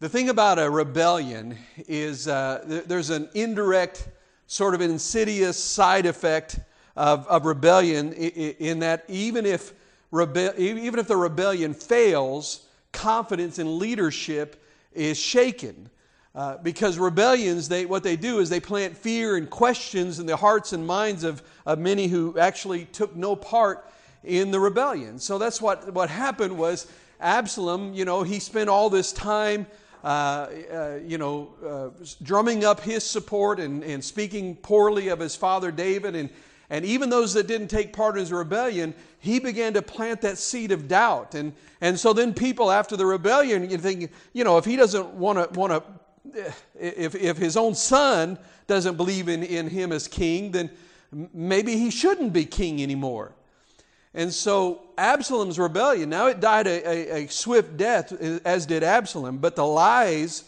The thing about a rebellion is there's an indirect, sort of insidious side effect of rebellion in that even if the rebellion fails, confidence in leadership is shaken. Because rebellions, what they do is they plant fear and questions in the hearts and minds of many who actually took no part in the rebellion. So that's what happened was Absalom, he spent all this time drumming up his support and speaking poorly of his father David. And even those that didn't take part in his rebellion, he began to plant that seed of doubt. And so then people after the rebellion, you think, if he doesn't want to, if his own son doesn't believe in him as king, then maybe he shouldn't be king anymore. And so Absalom's rebellion, now it died a swift death, as did Absalom, but the lies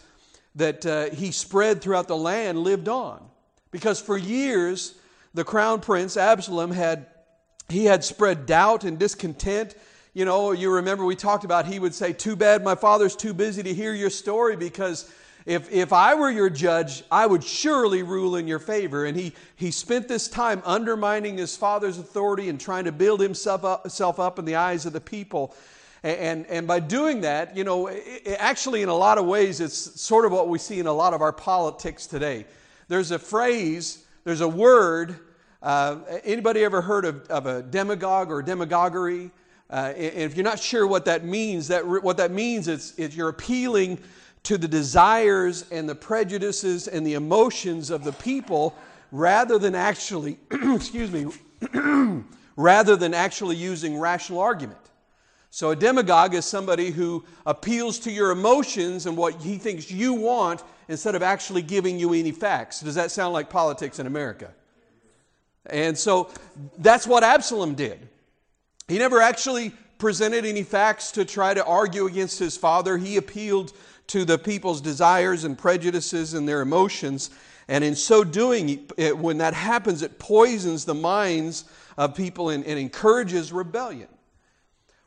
that he spread throughout the land lived on. Because for years, the crown prince, Absalom, had spread doubt and discontent. You remember we talked about, he would say, too bad my father's too busy to hear your story, because if I were your judge, I would surely rule in your favor. And he spent this time undermining his father's authority and trying to build himself up in the eyes of the people. And by doing that, actually in a lot of ways, it's sort of what we see in a lot of our politics today. There's a phrase, there's a word. Anybody ever heard of a demagogue or demagoguery? And if you're not sure what that means, it's you're appealing to the desires and the prejudices and the emotions of the people rather than actually, rather than actually using rational argument. So a demagogue is somebody who appeals to your emotions and what he thinks you want instead of actually giving you any facts. Does that sound like politics in America? And so that's what Absalom did. He never actually presented any facts to try to argue against his father. He appealed to the people's desires and prejudices and their emotions. And in so doing, when that happens, it poisons the minds of people and encourages rebellion.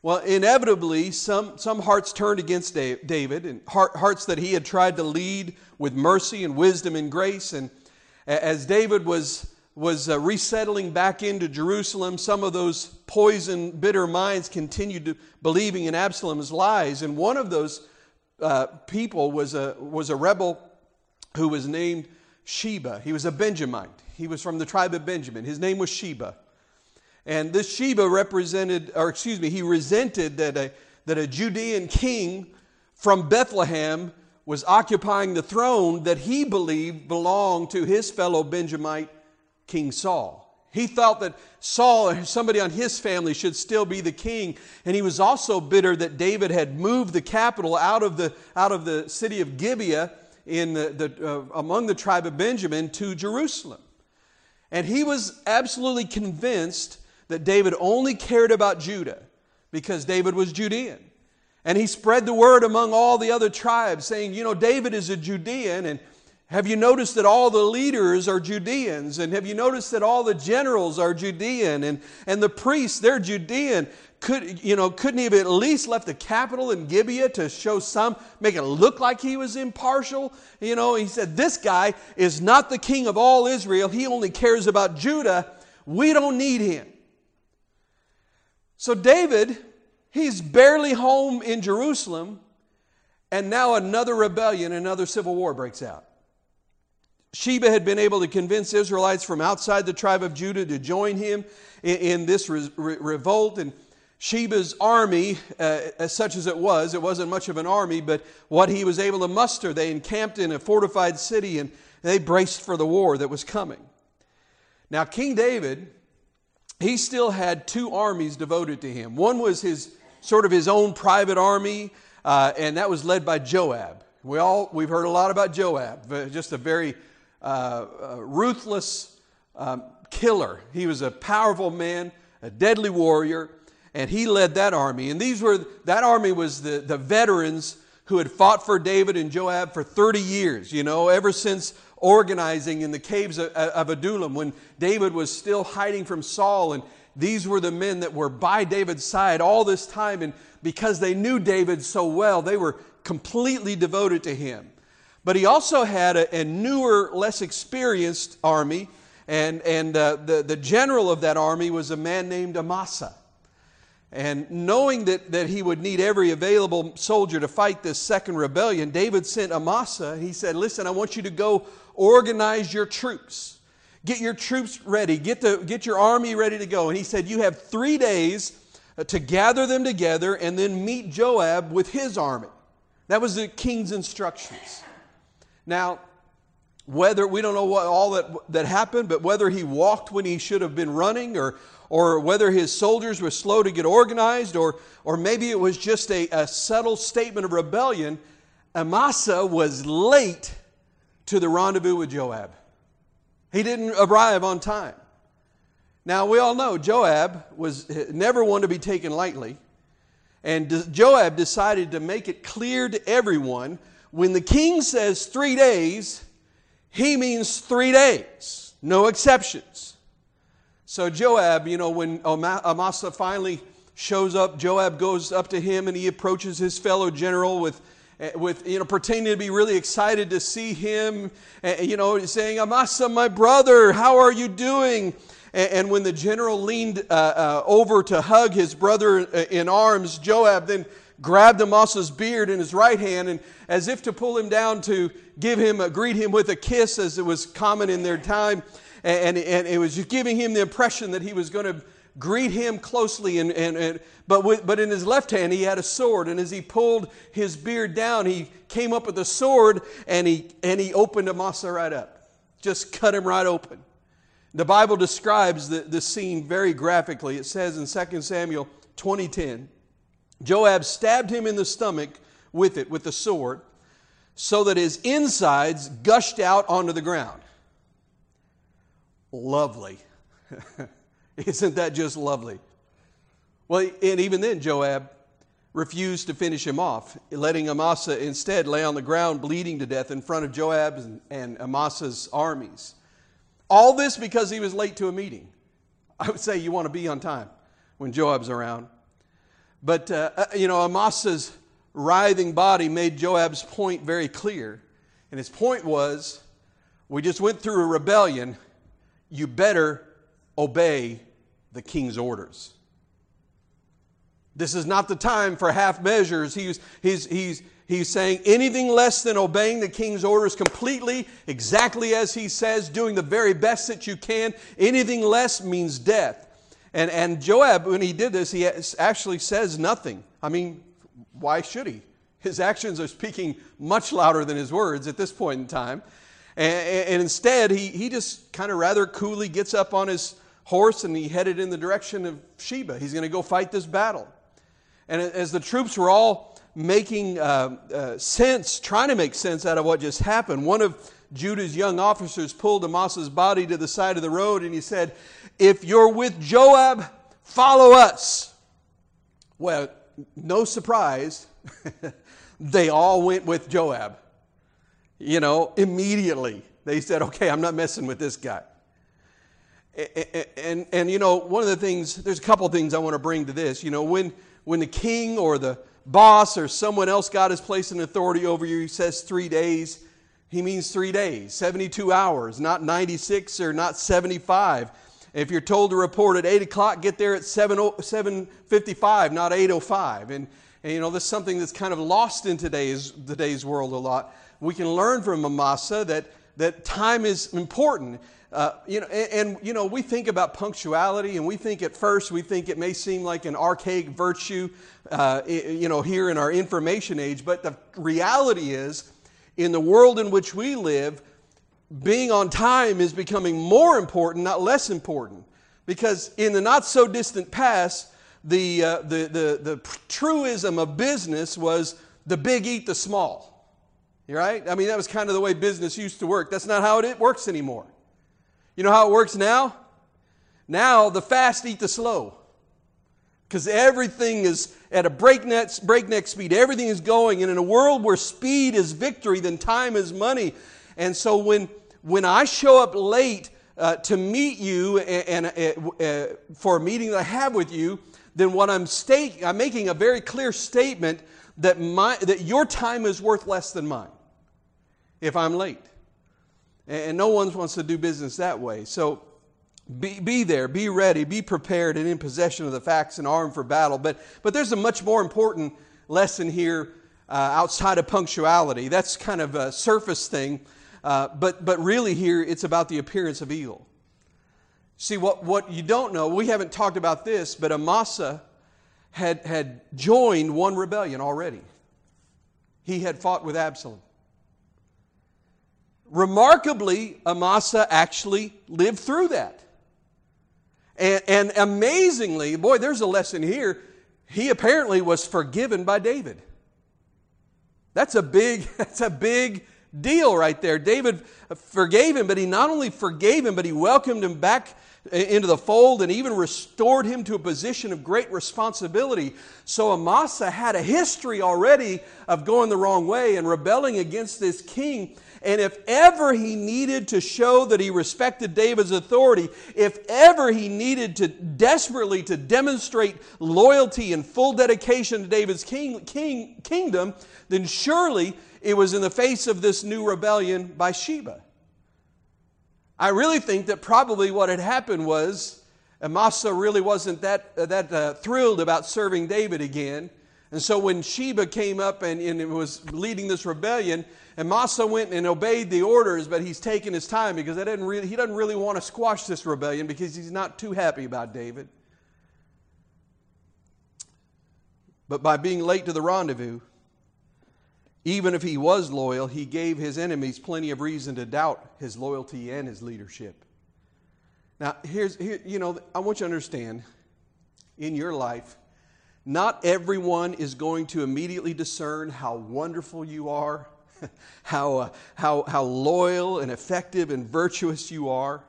Well, inevitably, some hearts turned against David, and hearts that he had tried to lead with mercy and wisdom and grace. And as David was resettling back into Jerusalem, some of those poisoned, bitter minds continued to believing in Absalom's lies. And one of those people was a rebel who was named Sheba. He was a Benjamite. He was from the tribe of Benjamin. His name was Sheba. And this Sheba he resented that a Judean king from Bethlehem was occupying the throne that he believed belonged to his fellow Benjamite, King Saul. He thought that Saul or somebody on his family should still be the king. And he was also bitter that David had moved the capital out of the city of Gibeah among the tribe of Benjamin to Jerusalem. And he was absolutely convinced that David only cared about Judah because David was Judean. And he spread the word among all the other tribes saying, David is a Judean, and have you noticed that all the leaders are Judeans? And have you noticed that all the generals are Judean? And the priests, they're Judean. Couldn't he have at least left the capital in Gibeah to show make it look like he was impartial? He said, this guy is not the king of all Israel. He only cares about Judah. We don't need him. So David, he's barely home in Jerusalem. And now another rebellion, another civil war breaks out. Sheba had been able to convince Israelites from outside the tribe of Judah to join him in this revolt. And Sheba's army, such as it wasn't much of an army, but what he was able to muster, they encamped in a fortified city and they braced for the war that was coming. Now, King David, he still had two armies devoted to him. One was his own private army, and that was led by Joab. We've heard a lot about Joab, just a very ruthless killer. He was a powerful man, a deadly warrior, and he led that army. And that army was the veterans who had fought for David and Joab for 30 years, ever since organizing in the caves of Adullam when David was still hiding from Saul and These were the men that were by David's side all this time, and because they knew David so well, they were completely devoted to him. But he also had a newer, less experienced army, and the general of that army was a man named Amasa. And knowing that he would need every available soldier to fight this second rebellion, David sent Amasa. He said, listen, I want you to go organize your troops. Get your troops ready. Get your army ready to go. And he said, you have 3 days to gather them together and then meet Joab with his army. That was the king's instructions. Now, whether we don't know what all that happened, but whether he walked when he should have been running, or whether his soldiers were slow to get organized, or maybe it was just a subtle statement of rebellion, Amasa was late to the rendezvous with Joab. He didn't arrive on time. Now, we all know Joab was never one to be taken lightly, and Joab decided to make it clear to everyone, when the king says 3 days, he means 3 days, no exceptions. So Joab, when Amasa finally shows up, Joab goes up to him and he approaches his fellow general with pretending to be really excited to see him, saying, Amasa, my brother, how are you doing? And when the general leaned over to hug his brother in arms, Joab then grabbed Amasa's beard in his right hand, and as if to pull him down to greet him with a kiss, as it was common in their time, and it was just giving him the impression that he was going to greet him closely. But in his left hand he had a sword, and as he pulled his beard down, he came up with a sword and he opened Amasa right up, just cut him right open. The Bible describes the scene very graphically. It says in 2 Samuel 20:10. Joab stabbed him in the stomach with the sword, so that his insides gushed out onto the ground. Lovely. Isn't that just lovely? Well, and even then Joab refused to finish him off, letting Amasa instead lay on the ground bleeding to death in front of Joab and Amasa's armies. All this because he was late to a meeting. I would say you want to be on time when Joab's around. But, Amasa's writhing body made Joab's point very clear. And his point was, we just went through a rebellion. You better obey the king's orders. This is not the time for half measures. He's saying anything less than obeying the king's orders completely, exactly as he says, doing the very best that you can. Anything less means death. And Joab, when he did this, he actually says nothing. I mean, why should he? His actions are speaking much louder than his words at this point in time. And instead, he just kind of rather coolly gets up on his horse and he headed in the direction of Sheba. He's going to go fight this battle. And as the troops were all making sense, trying to make sense out of what just happened, one of Judah's young officers pulled Amasa's body to the side of the road and he said, if you're with Joab, follow us. Well, no surprise, they all went with Joab. Immediately. They said, okay, I'm not messing with this guy. And one of the things, there's a couple things I want to bring to this. When the king or the boss or someone else God has placed an authority over you, he says 3 days, he means 3 days, 72 hours, not 96 or not 75. If you're told to report at 8 o'clock, get there at 7:55, not 8:05. And that's something that's kind of lost in today's world a lot. We can learn from Amasa that time is important. We think about punctuality, and we think at first, we think it may seem like an archaic virtue, here in our information age. But the reality is, in the world in which we live, being on time is becoming more important, not less important, because in the not so distant past, the truism of business was the big eat the small. Right? I mean, that was kind of the way business used to work. That's not how it works anymore. You know how it works now? Now the fast eat the slow, because everything is at a breakneck speed. Everything is going, and in a world where speed is victory, then time is money. And so when I show up late, to meet you and for a meeting that I have with you, then what I'm making a very clear statement that your time is worth less than mine if I'm late. And no one wants to do business that way. So be there, be ready, be prepared and in possession of the facts and armed for battle. But there's a much more important lesson here outside of punctuality. That's kind of a surface thing. But really here, it's about the appearance of evil. See, what you don't know, we haven't talked about this, but Amasa had joined one rebellion already. He had fought with Absalom. Remarkably, Amasa actually lived through that. And amazingly, boy, there's a lesson here. He apparently was forgiven by David. That's a big deal right there. David forgave him, but he not only forgave him, but he welcomed him back into the fold and even restored him to a position of great responsibility. So Amasa had a history already of going the wrong way and rebelling against this king. And if ever he needed to show that he respected David's authority, if ever he needed to desperately to demonstrate loyalty and full dedication to David's kingdom, then surely it was in the face of this new rebellion by Sheba. I really think that probably what had happened was Amasa really wasn't that thrilled about serving David again. And so when Sheba came up and was leading this rebellion, Amasa went and obeyed the orders, but he's taking his time because he doesn't really want to squash this rebellion because he's not too happy about David. But by being late to the rendezvous, even if he was loyal, he gave his enemies plenty of reason to doubt his loyalty and his leadership. Now, I want you to understand, in your life, not everyone is going to immediately discern how wonderful you are, how loyal and effective and virtuous you are.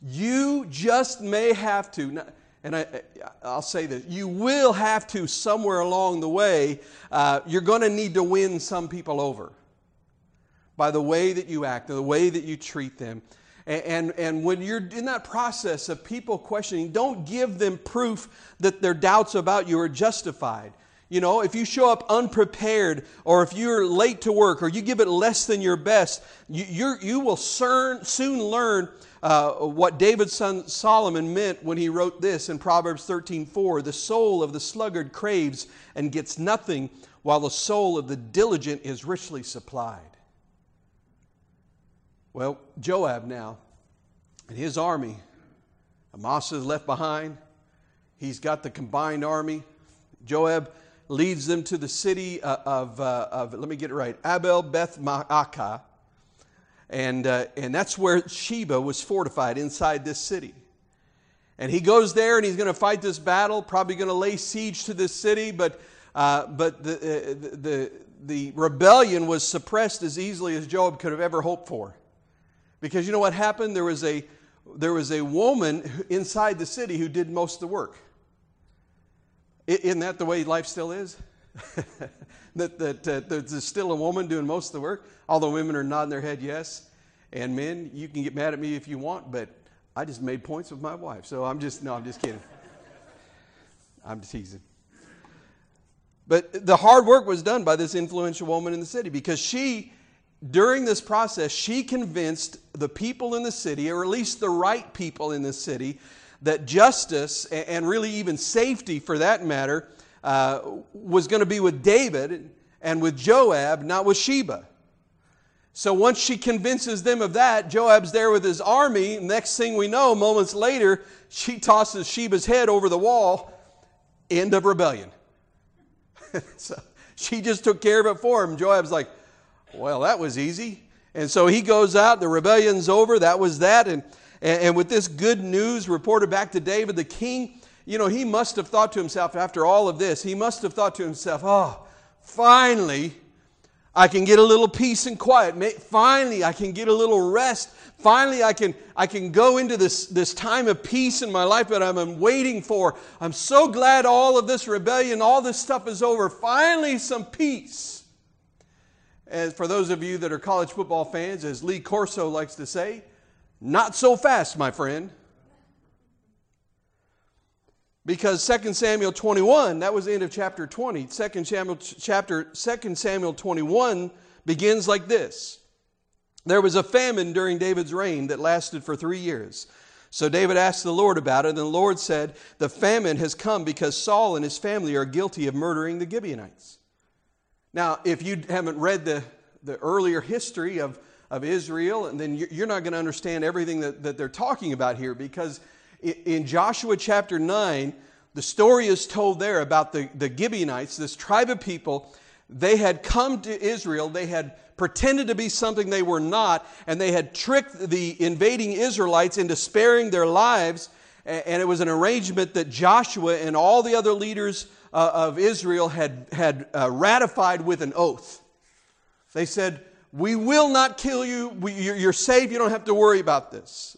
You just may have to, and I'll say this, you will have to somewhere along the way, you're going to need to win some people over by the way that you act, the way that you treat them. And when you're in that process of people questioning, don't give them proof that their doubts about you are justified. You know, if you show up unprepared or if you're late to work or you give it less than your best, you will soon learn what David's son Solomon meant when he wrote this in Proverbs 13:4. The soul of the sluggard craves and gets nothing, while the soul of the diligent is richly supplied. Well, Joab now and his army, Amasa is left behind. He's got the combined army. Joab leads them to the city of let me get it right, Abel Beth Maacah. And that's where Sheba was fortified inside this city. And he goes there and he's going to fight this battle, probably going to lay siege to this city, but the rebellion was suppressed as easily as Joab could have ever hoped for. Because you know what happened? There was a woman inside the city who did most of the work. Isn't that the way life still is? that there's still a woman doing most of the work. All the women are nodding their head yes. And men, you can get mad at me if you want, but I just made points with my wife. So I'm just kidding. I'm teasing. But the hard work was done by this influential woman in the city because she, during this process, she convinced the people in the city, or at least the right people in the city, that justice and really even safety for that matter was going to be with David and with Joab, not with Sheba. So once she convinces them of that, Joab's there with his army. Next thing we know, moments later, she tosses Sheba's head over the wall. End of rebellion. So she just took care of it for him. Joab's like, well, that was easy. And so he goes out, the rebellion's over, that was that. And with this good news reported back to David, the king, you know, he must have thought to himself after all of this, oh, finally I can get a little peace and quiet. Finally I can get a little rest. Finally I can go into this time of peace in my life that I'm waiting for. I'm so glad all of this rebellion, all this stuff is over. Finally some peace. And for those of you that are college football fans, as Lee Corso likes to say, Not so fast, my friend. Because 2 Samuel 21, that was the end of chapter 20. 2 Samuel 21 begins like this. There was a famine during David's reign that lasted for 3 years. So David asked the Lord about it, and the Lord said, the famine has come because Saul and his family are guilty of murdering the Gibeonites. Now, if you haven't read the earlier history of Israel, and then you're not going to understand everything that they're talking about here, because in Joshua chapter 9, the story is told there about the Gibeonites, this tribe of people. They had come to Israel, they had pretended to be something they were not, and they had tricked the invading Israelites into sparing their lives, and it was an arrangement that Joshua and all the other leaders of Israel had ratified with an oath. They said, we will not kill you, you're safe, you don't have to worry about this.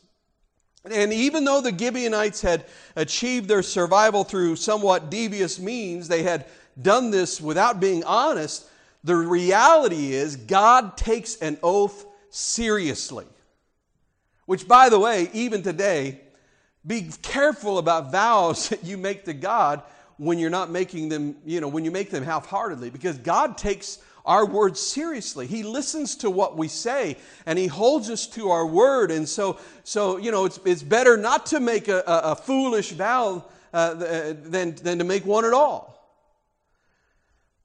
And even though the Gibeonites had achieved their survival through somewhat devious means, they had done this without being honest. The reality is God takes an oath seriously. Which, by the way, even today, be careful about vows that you make to God when you're not making them, when you make them half-heartedly, because God takes our word seriously. He listens to what we say, and He holds us to our word. And so it's better not to make a foolish vow than to make one at all.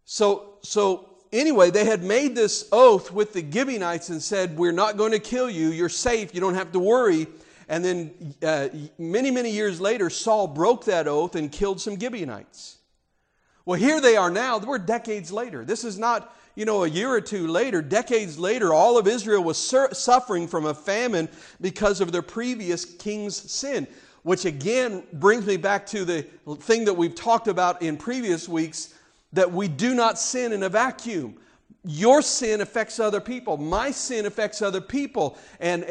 So anyway, they had made this oath with the Gibeonites and said, we're not going to kill you. You're safe. You don't have to worry. And then many, many years later, Saul broke that oath and killed some Gibeonites. Well, here they are now. We're decades later. This is not, a year or two later. Decades later, all of Israel was suffering from a famine because of their previous king's sin, which again brings me back to the thing that we've talked about in previous weeks, that we do not sin in a vacuum. Your sin affects other people. My sin affects other people. And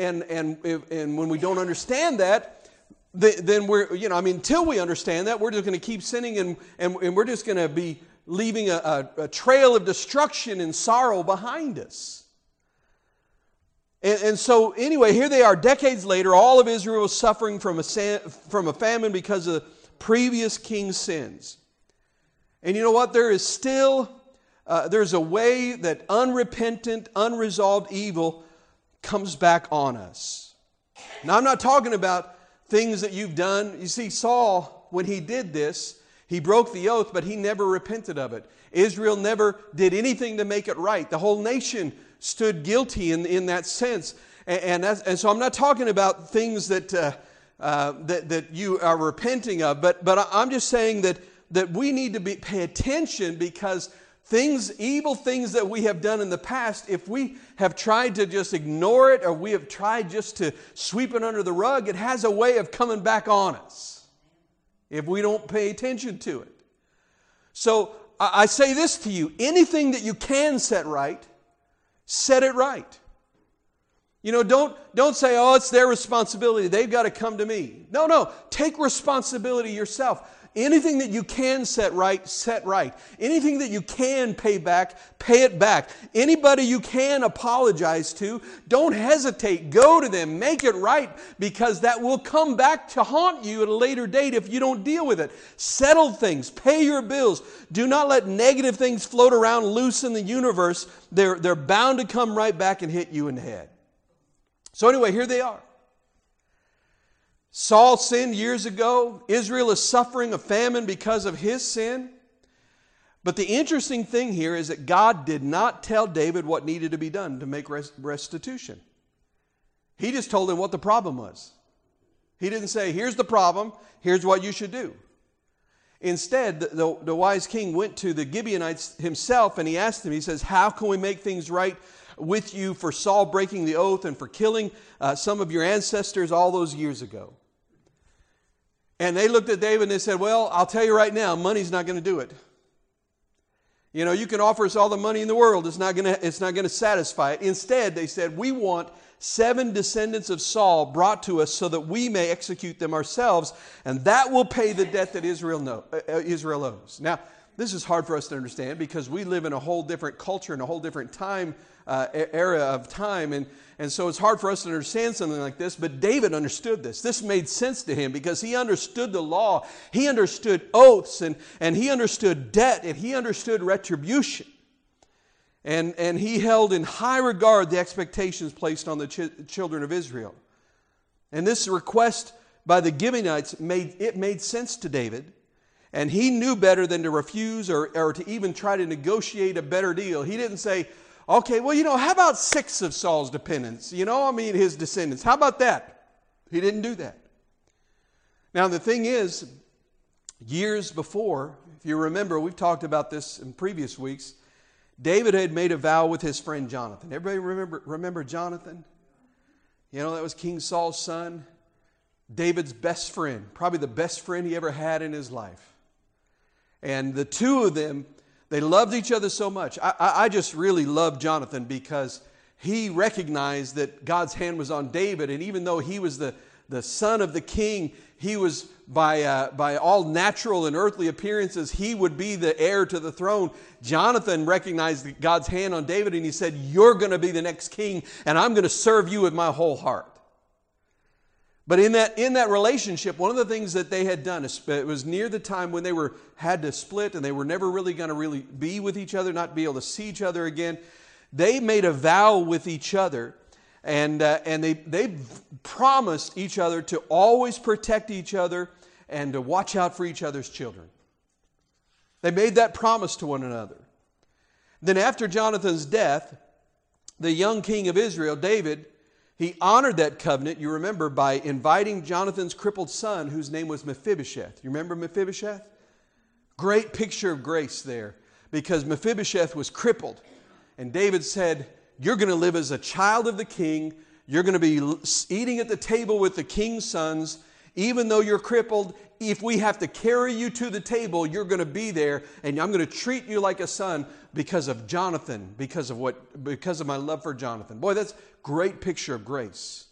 when we don't understand that, then we're, until we understand that, we're just going to keep sinning and we're just going to be leaving a trail of destruction and sorrow behind us. And so anyway, here they are decades later. All of Israel is suffering from a famine because of previous king's sins. And you know what? There is still, there's a way that unrepentant, unresolved evil comes back on us. Now, I'm not talking about things that you've done. You see, Saul, when he did this, he broke the oath, but he never repented of it. Israel never did anything to make it right. The whole nation stood guilty in that sense. And so I'm not talking about things that you are repenting of, but I'm just saying that we need to pay attention, because evil things that we have done in the past, if we have tried to just ignore it or we have tried just to sweep it under the rug, it has a way of coming back on us if we don't pay attention to it. So I say this to you, anything that you can set right, set it right. Don't say, oh, it's their responsibility, they've got to come to me. No, take responsibility yourself. Anything that you can set right, set right. Anything that you can pay back, pay it back. Anybody you can apologize to, don't hesitate. Go to them. Make it right, because that will come back to haunt you at a later date if you don't deal with it. Settle things. Pay your bills. Do not let negative things float around loose in the universe. They're bound to come right back and hit you in the head. So anyway, here they are. Saul sinned years ago. Israel is suffering a famine because of his sin. But the interesting thing here is that God did not tell David what needed to be done to make restitution. He just told him what the problem was. He didn't say, here's the problem, here's what you should do. Instead, the wise king went to the Gibeonites himself and he asked them, he says, how can we make things right with you for Saul breaking the oath and for killing some of your ancestors all those years ago? And they looked at David and they said, well, I'll tell you right now, money's not going to do it. You can offer us all the money in the world. It's not going to satisfy it. Instead, they said, we want 7 descendants of Saul brought to us so that we may execute them ourselves, and that will pay the debt that Israel owes. Now, this is hard for us to understand because we live in a whole different culture and a whole different time era of time. And so it's hard for us to understand something like this, but David understood this. This made sense to him because he understood the law. He understood oaths, and he understood debt, and he understood retribution. And he held in high regard the expectations placed on the children of Israel. And this request by the Gibeonites made sense to David. And he knew better than to refuse or to even try to negotiate a better deal. He didn't say, okay, well, you know, how about 6 of Saul's dependents? You know, I mean, his descendants. How about that? He didn't do that. Now, the thing is, years before, if you remember, we've talked about this in previous weeks, David had made a vow with his friend Jonathan. Everybody remember Jonathan? You know, that was King Saul's son. David's best friend. Probably the best friend he ever had in his life. And the two of them, they loved each other so much. I just really love Jonathan because he recognized that God's hand was on David. And even though he was the son of the king, he was by all natural and earthly appearances, he would be the heir to the throne. Jonathan recognized God's hand on David and he said, you're going to be the next king and I'm going to serve you with my whole heart. But in that relationship, one of the things that they had done, it was near the time when they had to split and they were never really going to really be with each other, not be able to see each other again. They made a vow with each other. And they promised each other to always protect each other and to watch out for each other's children. They made that promise to one another. Then after Jonathan's death, the young king of Israel, David, he honored that covenant, you remember, by inviting Jonathan's crippled son, whose name was Mephibosheth. You remember Mephibosheth? Great picture of grace there, because Mephibosheth was crippled. And David said, you're going to live as a child of the king. You're going to be eating at the table with the king's sons. Even though you're crippled, if we have to carry you to the table, you're going to be there. And I'm going to treat you like a son because of Jonathan, because of my love for Jonathan. Boy, that's a great picture of grace.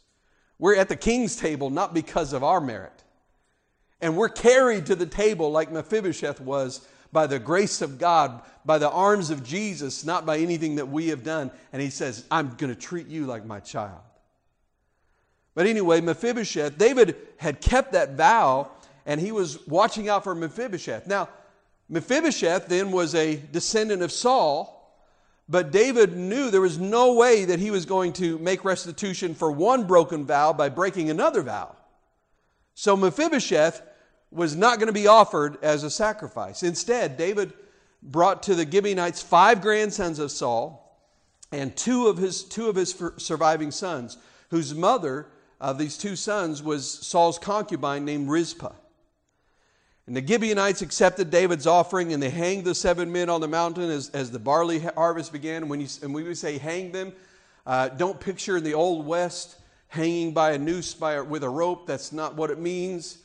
We're at the king's table, not because of our merit. And we're carried to the table like Mephibosheth was, by the grace of God, by the arms of Jesus, not by anything that we have done. And he says, I'm going to treat you like my child. But anyway, Mephibosheth, David had kept that vow, and he was watching out for Mephibosheth. Now, Mephibosheth then was a descendant of Saul, but David knew there was no way that he was going to make restitution for one broken vow by breaking another vow. So Mephibosheth was not going to be offered as a sacrifice. Instead, David brought to the Gibeonites 5 grandsons of Saul and two of his surviving sons, whose mother of these two sons was Saul's concubine named Rizpah. And the Gibeonites accepted David's offering, and they hanged the 7 men on the mountain as the barley harvest began. When we say hang them, don't picture in the Old West hanging by a noose with a rope. That's not what it means.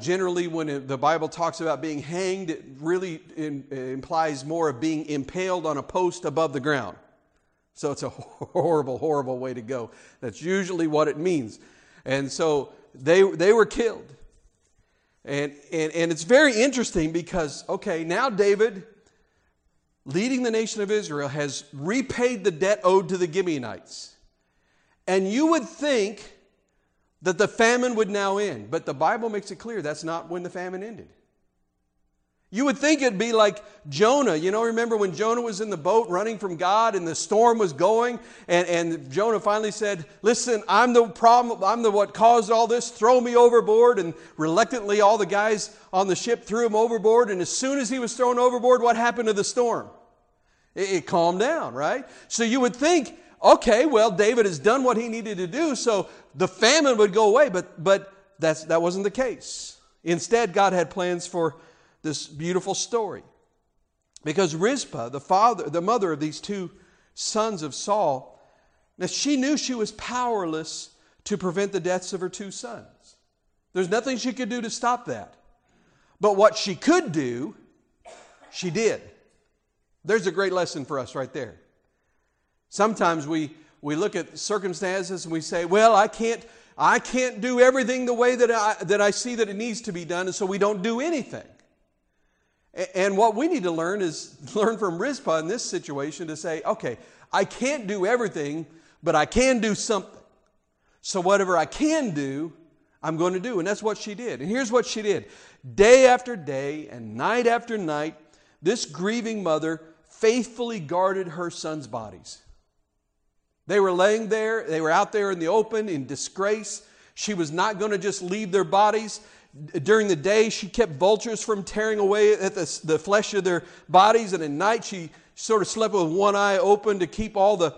Generally, when the Bible talks about being hanged, it really implies more of being impaled on a post above the ground. So it's a horrible, horrible way to go. That's usually what it means. And so they were killed. And it's very interesting because, okay, now David, leading the nation of Israel, has repaid the debt owed to the Gibeonites. And you would think that the famine would now end. But the Bible makes it clear that's not when the famine ended. You would think it'd be like Jonah. You know, remember when Jonah was in the boat running from God and the storm was going, and Jonah finally said, listen, I'm the problem. I'm the what caused all this. Throw me overboard. And reluctantly, all the guys on the ship threw him overboard. And as soon as he was thrown overboard, what happened to the storm? It calmed down, right? So you would think, okay, well, David has done what he needed to do, so the famine would go away, but that wasn't the case. Instead, God had plans for this beautiful story. Because Rizpah, the mother of these two sons of Saul, now she knew she was powerless to prevent the deaths of her two sons. There's nothing she could do to stop that. But what she could do, she did. There's a great lesson for us right there. Sometimes we look at circumstances and we say, well, I can't do everything the way that I see that it needs to be done, and so we don't do anything. And what we need to learn is learn from Rizpah in this situation to say, okay, I can't do everything, but I can do something. So whatever I can do, I'm going to do. And that's what she did. And here's what she did. Day after day and night after night, this grieving mother faithfully guarded her sons' bodies. They were laying there. They were out there in the open in disgrace. She was not going to just leave their bodies. During the day, she kept vultures from tearing away at the flesh of their bodies. And at night, she sort of slept with one eye open to keep all the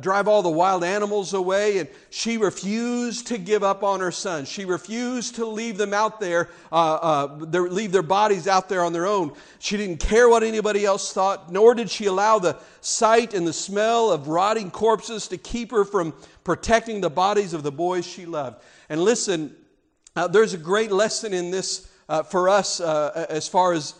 drive all the wild animals away. And she refused to give up on her sons. She refused to leave them out there, leave their bodies out there on their own. She didn't care what anybody else thought, nor did she allow the sight and the smell of rotting corpses to keep her from protecting the bodies of the boys she loved. And listen, there's a great lesson in this for us as far as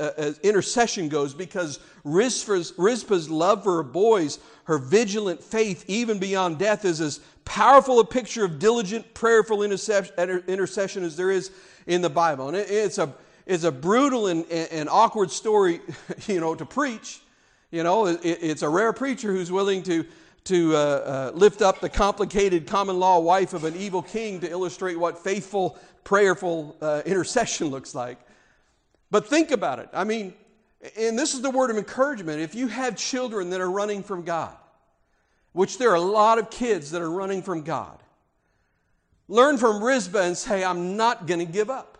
intercession goes, because Rizpah's love for her boys, her vigilant faith even beyond death, is as powerful a picture of diligent, prayerful intercession as there is in the Bible. And it's a brutal and awkward story, to preach. It's a rare preacher who's willing to lift up the complicated common law wife of an evil king to illustrate what faithful, prayerful intercession looks like. But think about it. I mean, and this is the word of encouragement. If you have children that are running from God, which there are a lot of kids that are running from God, learn from Rizpah and say, I'm not going to give up.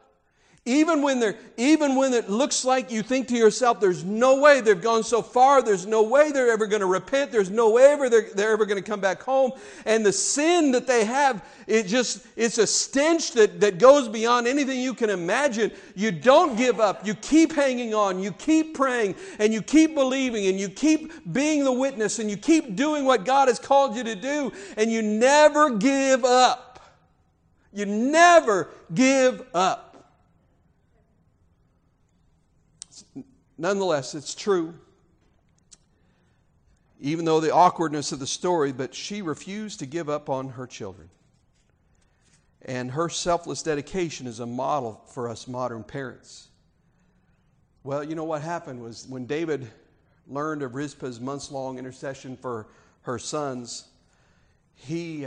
Even when it looks like you think to yourself, there's no way they've gone so far, there's no way they're ever going to repent, there's no way they're ever going to come back home. And the sin that they have, it's a stench that goes beyond anything you can imagine. You don't give up. You keep hanging on. You keep praying, and you keep believing, and you keep being the witness, and you keep doing what God has called you to do, and you never give up. You never give up. Nonetheless, it's true, even though the awkwardness of the story, but she refused to give up on her children. And her selfless dedication is a model for us modern parents. Well, you know what happened was when David learned of Rizpah's months-long intercession for her sons, he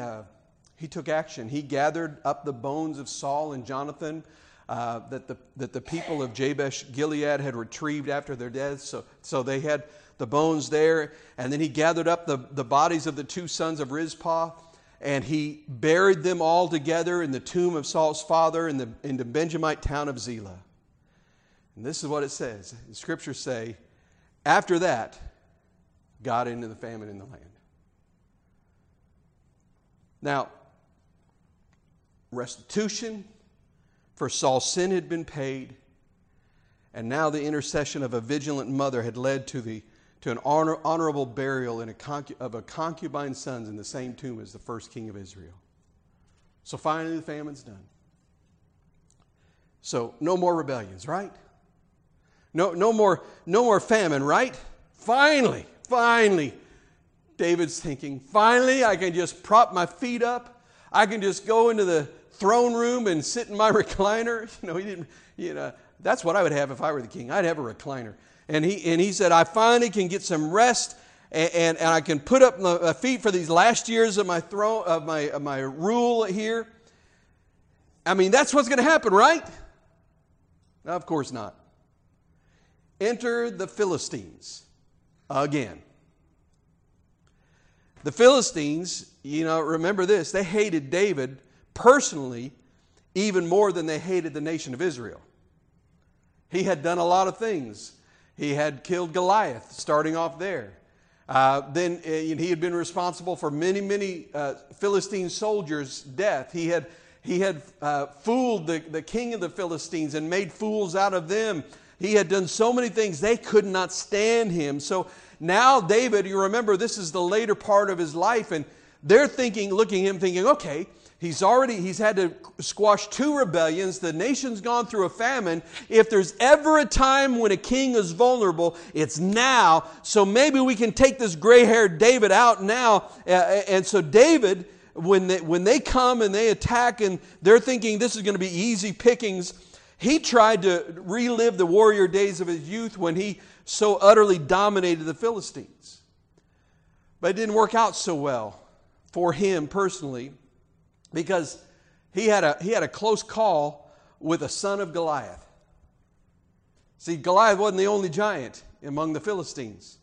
took action. He gathered up the bones of Saul and Jonathan, that the people of Jabesh Gilead had retrieved after their deaths. So they had the bones there. And then he gathered up the bodies of the two sons of Rizpah, and he buried them all together in the tomb of Saul's father in the Benjamite town of Zelah. And this is what it says. The scriptures say, after that, God ended the famine in the land. Now, restitution for Saul's sin had been paid, and now the intercession of a vigilant mother had led to an honorable burial of a concubine's sons in the same tomb as the first king of Israel. So finally the famine's done. So no more rebellions, right? No more famine, right? Finally, David's thinking, finally I can just prop my feet up. I can just go into the throne room and sit in my recliner. He didn't. That's what I would have if I were the king. I'd have a recliner. And he said, I finally can get some rest, and I can put up my feet for these last years of my throne of my rule here. I mean, that's what's going to happen, right? No, of course not. Enter the Philistines again. The Philistines, remember this, they hated David personally, even more than they hated the nation of Israel. He had done a lot of things. He had killed Goliath, starting off there. Then he had been responsible for many, many Philistine soldiers' death. He had fooled the king of the Philistines and made fools out of them. He had done so many things, they could not stand him. So now David, you remember, this is the later part of his life, and they're looking at him, thinking, okay, he's had to squash two rebellions. The nation's gone through a famine. If there's ever a time when a king is vulnerable, it's now. So maybe we can take this gray-haired David out now. And so David, when they come and they attack, and they're thinking this is going to be easy pickings, he tried to relive the warrior days of his youth when he so utterly dominated the Philistines. But it didn't work out so well for him personally, because he had a close call with a son of Goliath. See, Goliath wasn't the only giant among the Philistines.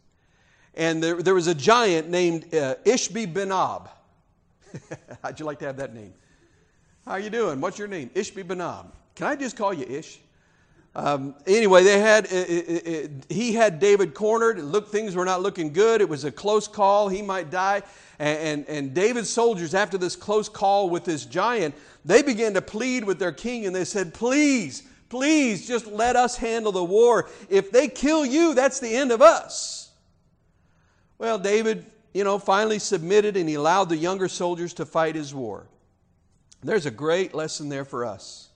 And there was a giant named Ishbi Benob. How'd you like to have that name? How are you doing? What's your name? Ishbi Benob. Can I just call you Ish? Anyway, he had David cornered. Things were not looking good. It was a close call. He might die. And David's soldiers, after this close call with this giant, they began to plead with their king, and they said, please, just let us handle the war. If they kill you, that's the end of us. Well, David, finally submitted, and he allowed the younger soldiers to fight his war. There's a great lesson there for us.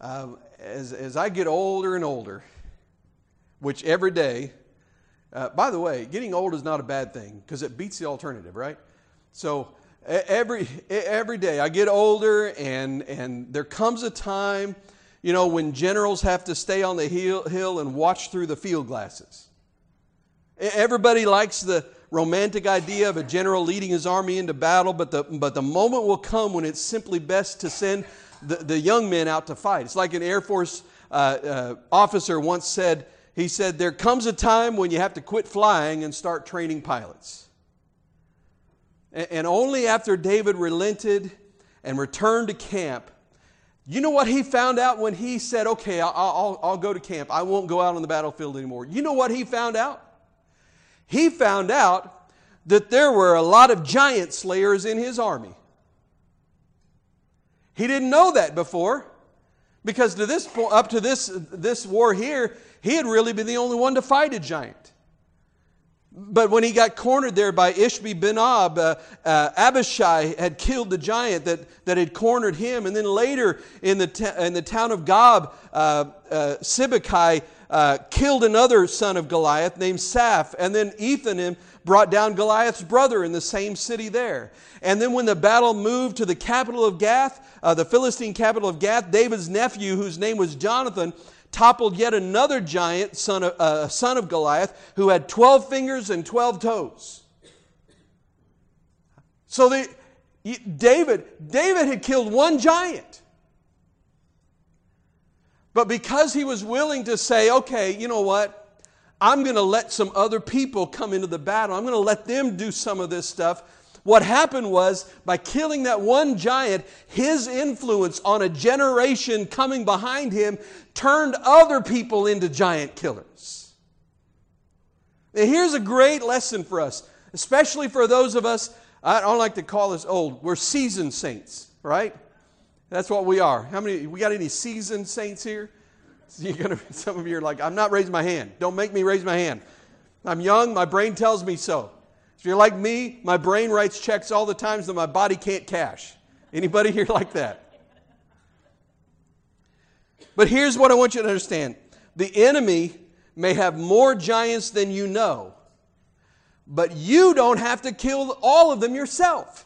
As I get older and older, which every day, by the way, getting old is not a bad thing because it beats the alternative, right? So every day I get older, and there comes a time, when generals have to stay on the hill and watch through the field glasses. Everybody likes the romantic idea of a general leading his army into battle, but the moment will come when it's simply best to send the young men out to fight. It's like an Air Force officer once said, he said, there comes a time when you have to quit flying and start training pilots. And only after David relented and returned to camp, you know what he found out when he said, okay, I'll go to camp. I won't go out on the battlefield anymore. You know what he found out? He found out that there were a lot of giant slayers in his army. He didn't know that before, because to this point, up to this war here, he had really been the only one to fight a giant. But when he got cornered there by Ishbi Benob, Abishai had killed the giant that had cornered him. And then later in the town of Gob, Sibachai killed another son of Goliath named Saph. And then Ethanim brought down Goliath's brother in the same city there. And then when the battle moved to the capital of Gath, the Philistine capital of Gath, David's nephew, whose name was Jonathan, toppled yet another giant, son of Goliath, who had 12 fingers and 12 toes. So David had killed one giant. But because he was willing to say, okay, you know what? I'm going to let some other people come into the battle. I'm going to let them do some of this stuff. What happened was, by killing that one giant, his influence on a generation coming behind him turned other people into giant killers. Now, here's a great lesson for us, especially for those of us, I don't like to call us old, we're seasoned saints, right? That's what we are. We got any seasoned saints here? Some of you are like, I'm not raising my hand. Don't make me raise my hand. I'm young, my brain tells me so. If you're like me, my brain writes checks all the time so my body can't cash. Anybody here like that? But here's what I want you to understand. The enemy may have more giants than you know, but you don't have to kill all of them yourself.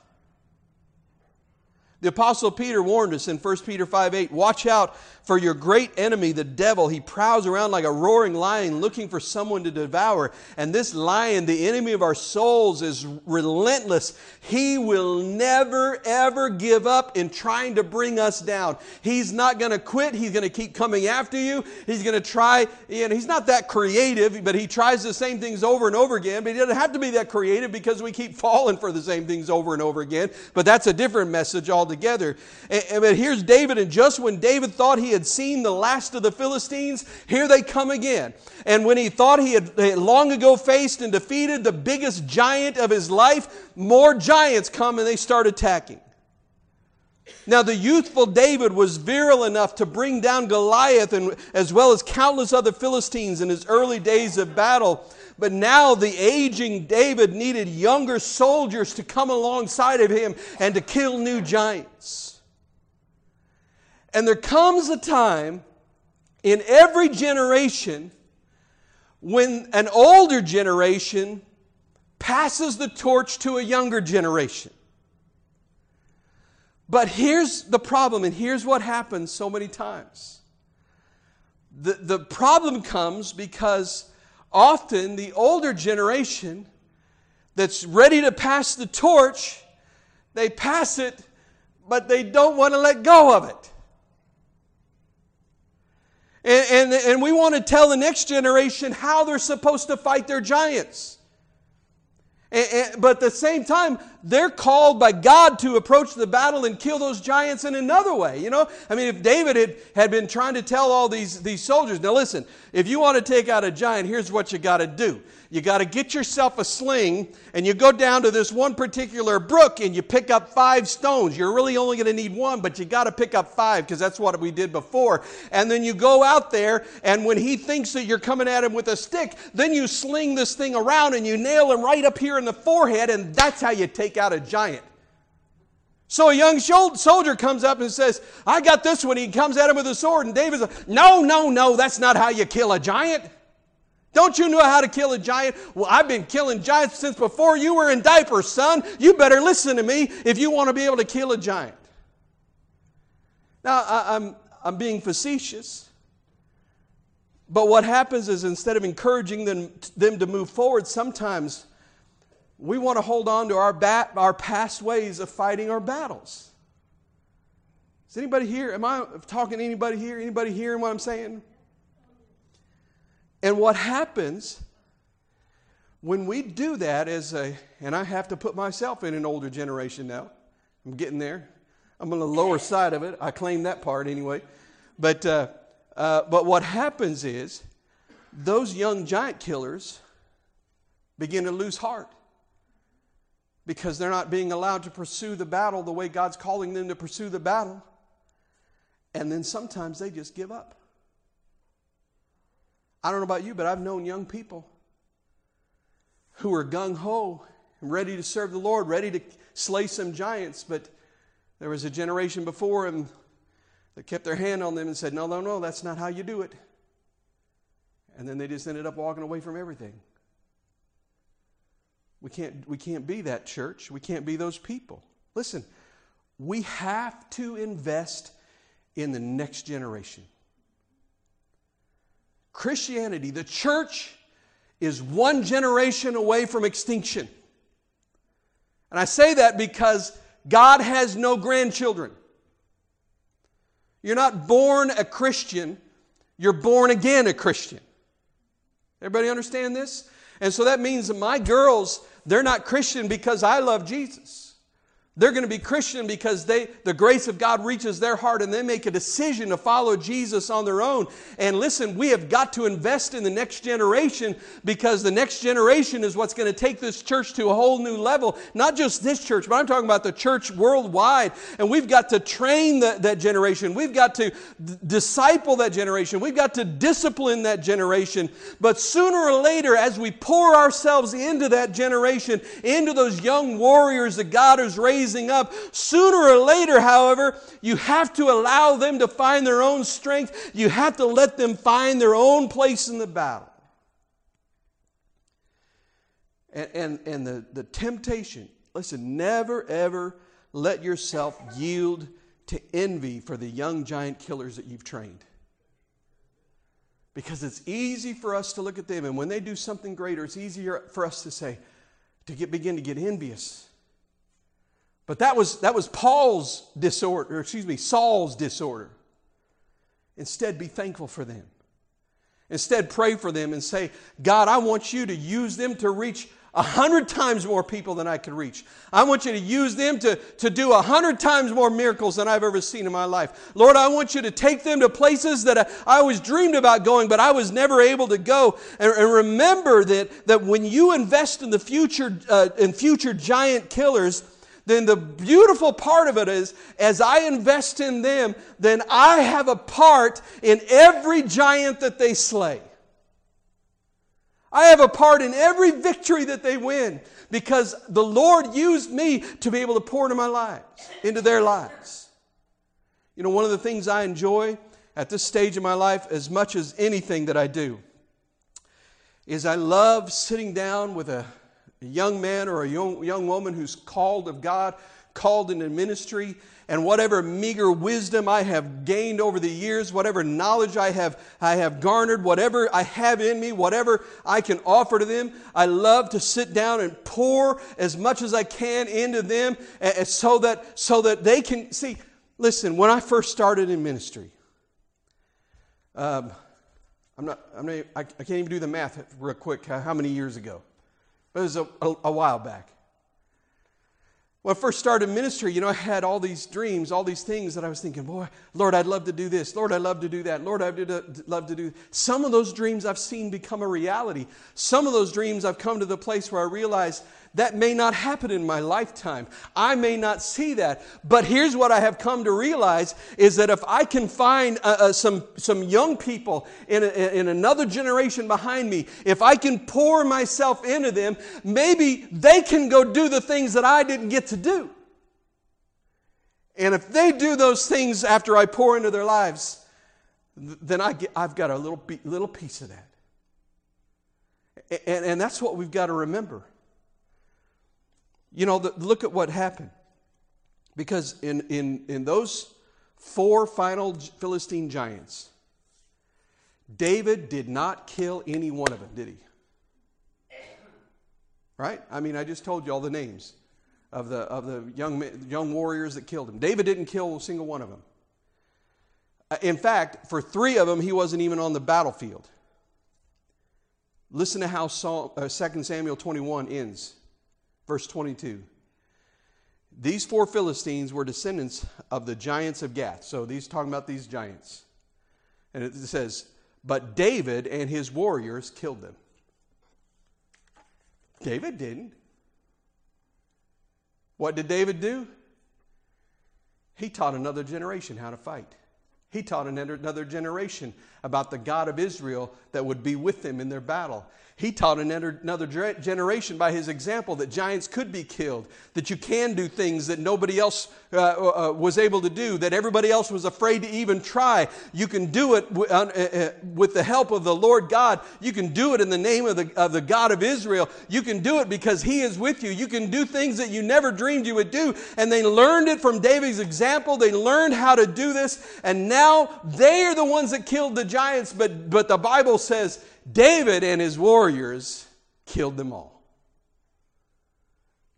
The Apostle Peter warned us in 1 Peter 5:8, watch out for your great enemy, the devil. He prowls around like a roaring lion looking for someone to devour. And this lion, the enemy of our souls, is relentless. He will never, ever give up in trying to bring us down. He's not going to quit. He's going to keep coming after you. He's going to try. He's not that creative, but he tries the same things over and over again. But he doesn't have to be that creative, because we keep falling for the same things over and over again. But that's a different message altogether. But here's David, and just when David thought he had seen the last of the Philistines, here they come again. And when he thought he had long ago faced and defeated the biggest giant of his life, more giants come and they start attacking. Now, the youthful David was virile enough to bring down Goliath, and as well as countless other Philistines in his early days of battle. But now the aging David needed younger soldiers to come alongside of him and to kill new giants. And there comes a time in every generation when an older generation passes the torch to a younger generation. But here's the problem, and here's what happens so many times. The problem comes because often the older generation, that's ready to pass the torch, they pass it, but they don't want to let go of it. And we want to tell the next generation how they're supposed to fight their giants. But at the same time, they're called by God to approach the battle and kill those giants in another way. You know, I mean, if David had been trying to tell all these soldiers, now listen, if you want to take out a giant, here's what you got to do. You got to get yourself a sling, and you go down to this one particular brook, and you pick up 5 stones. You're really only going to need one, but you got to pick up 5, because that's what we did before. And then you go out there, and when he thinks that you're coming at him with a stick, then you sling this thing around, and you nail him right up here in the forehead, and that's how you take out a giant. So a young soldier comes up and says, I got this one. He comes at him with a sword, and David's like, no, that's not how you kill a giant. Don't you know how to kill a giant? Well, I've been killing giants since before you were in diapers, son. You better listen to me if you want to be able to kill a giant. Now, I'm being facetious. But what happens is, instead of encouraging them to move forward, sometimes we want to hold on to our past ways of fighting our battles. Is anybody here? Am I talking to anybody here? Anybody hearing what I'm saying? And what happens when we do that and I have to put myself in an older generation now. I'm getting there. I'm on the lower side of it. I claim that part anyway. But what happens is those young giant killers begin to lose heart, because they're not being allowed to pursue the battle the way God's calling them to pursue the battle. And then sometimes they just give up. I don't know about you, but I've known young people who are gung-ho and ready to serve the Lord, ready to slay some giants, but there was a generation before them that kept their hand on them and said, no, that's not how you do it. And then they just ended up walking away from everything. We can't be that church. We can't be those people. Listen, we have to invest in the next generation. Christianity, the church, is one generation away from extinction. And I say that because God has no grandchildren. You're not born a Christian. You're born again a Christian. Everybody understand this? And so that means that my girls, they're not Christian because I love Jesus. They're going to be Christian because the grace of God reaches their heart and they make a decision to follow Jesus on their own. And listen, we have got to invest in the next generation, because the next generation is what's going to take this church to a whole new level. Not just this church, but I'm talking about the church worldwide. And we've got to train that generation. We've got to disciple that generation. We've got to discipline that generation. But sooner or later, as we pour ourselves into that generation, into those young warriors that God has raised up. Sooner or later, however, you have to allow them to find their own strength. You have to let them find their own place in the battle. And the temptation, listen, never ever let yourself yield to envy for the young giant killers that you've trained. Because it's easy for us to look at them, and when they do something greater, it's easier for us to begin to get envious. But that was Paul's disorder, Saul's disorder. Instead, be thankful for them. Instead, pray for them and say, God, I want you to use them to reach 100 times more people than I could reach. I want you to use them to do 100 times more miracles than I've ever seen in my life. Lord, I want you to take them to places that I always dreamed about going, but I was never able to go. And remember that when you invest in the future, in future giant killers, then the beautiful part of it is, as I invest in them, then I have a part in every giant that they slay. I have a part in every victory that they win, because the Lord used me to be able to pour into my lives, into their lives. You know, one of the things I enjoy at this stage of my life as much as anything that I do is I love sitting down with a young man or a young woman who's called of God, called into ministry, and whatever meager wisdom I have gained over the years, whatever knowledge I have garnered, whatever I have in me, whatever I can offer to them, I love to sit down and pour as much as I can into them, so that they can see. Listen, when I first started in ministry, I can't even do the math real quick. How many years ago? But it was a while back. When I first started ministry, I had all these dreams, all these things that I was thinking, boy, Lord, I'd love to do this. Lord, I'd love to do that. Lord, I'd love to do that. Some of those dreams I've seen become a reality. Some of those dreams I've come to the place where I realize that may not happen in my lifetime. I may not see that. But here's what I have come to realize is that if I can find some young people in another generation behind me, if I can pour myself into them, maybe they can go do the things that I didn't get to do. And if they do those things after I pour into their lives, then I've got a little piece of that. And that's what we've got to remember. Look at what happened. Because in those four final Philistine giants, David did not kill any one of them, did he? Right? I mean, I just told you all the names of the young warriors that killed him. David didn't kill a single one of them. In fact, for three of them, he wasn't even on the battlefield. Listen to how 2 Samuel 21 ends. Verse 22, these four Philistines were descendants of the giants of Gath. So these talking about these giants. And it says, but David and his warriors killed them. David didn't. What did David do? He taught another generation how to fight. He taught another generation about the God of Israel that would be with them in their battle. He taught another generation by his example that giants could be killed, that you can do things that nobody else was able to do, that everybody else was afraid to even try. You can do it with the help of the Lord God. You can do it in the name of the God of Israel. You can do it because he is with you. You can do things that you never dreamed you would do. And they learned it from David's example. They learned how to do this. And now they are the ones that killed the giants, but the Bible says David and his warriors killed them all.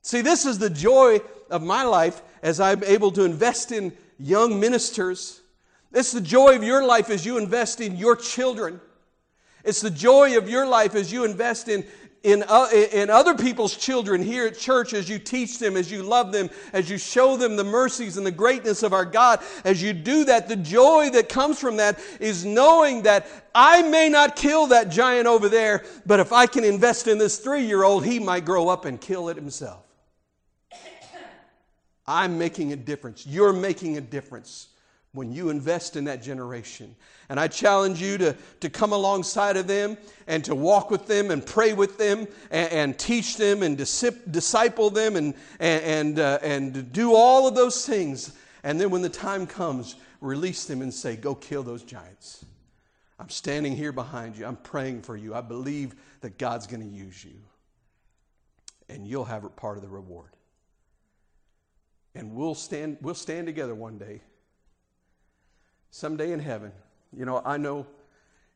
See, this is the joy of my life as I'm able to invest in young ministers. It's the joy of your life as you invest in your children. It's the joy of your life as you invest in other people's children here at church, as you teach them, as you love them, as you show them the mercies and the greatness of our God. As you do that, the joy that comes from that is knowing that I may not kill that giant over there, but if I can invest in this 3-year-old, he might grow up and kill it himself. I'm making a difference. You're making a difference when you invest in that generation. And I challenge you to come alongside of them and to walk with them and pray with them and teach them and disciple them and do all of those things. And then when the time comes, release them and say, go kill those giants. I'm standing here behind you. I'm praying for you. I believe that God's going to use you. And you'll have a part of the reward. And we'll stand together one day. Someday in heaven. I know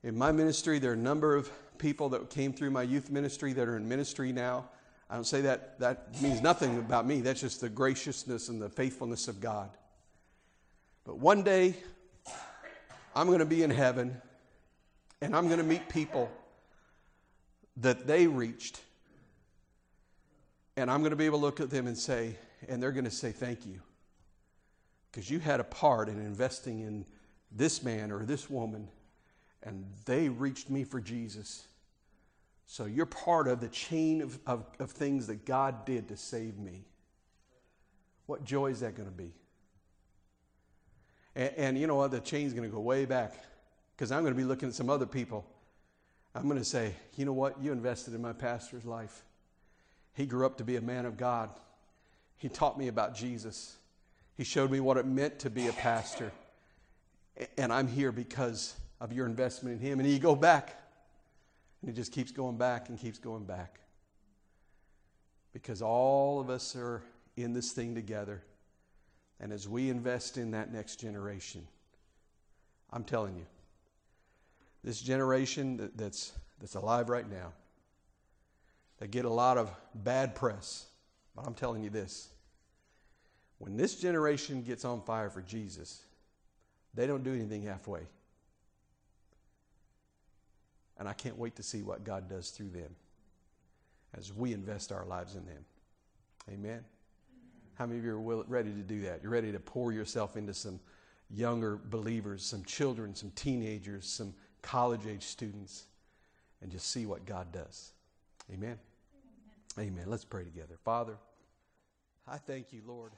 in my ministry, there are a number of people that came through my youth ministry that are in ministry now. I don't say that. That means nothing about me. That's just the graciousness and the faithfulness of God. But one day, I'm going to be in heaven, and I'm going to meet people that they reached. And I'm going to be able to look at them and say, and they're going to say, thank you. Because you had a part in investing in this man or this woman, and they reached me for Jesus. So you're part of the chain of things that God did to save me. What joy is that going to be? And you know what? The chain's going to go way back, because I'm going to be looking at some other people. I'm going to say, you know what? You invested in my pastor's life. He grew up to be a man of God. He taught me about Jesus. He showed me what it meant to be a pastor. And I'm here because of your investment in him. And you go back. And it just keeps going back and keeps going back. Because all of us are in this thing together. And as we invest in that next generation, I'm telling you, this generation that's alive right now, they get a lot of bad press. But I'm telling you this, when this generation gets on fire for Jesus, they don't do anything halfway. And I can't wait to see what God does through them as we invest our lives in them. Amen? How many of you are ready to do that? You're ready to pour yourself into some younger believers, some children, some teenagers, some college-age students, and just see what God does. Amen? Amen. Let's pray together. Father, I thank you, Lord.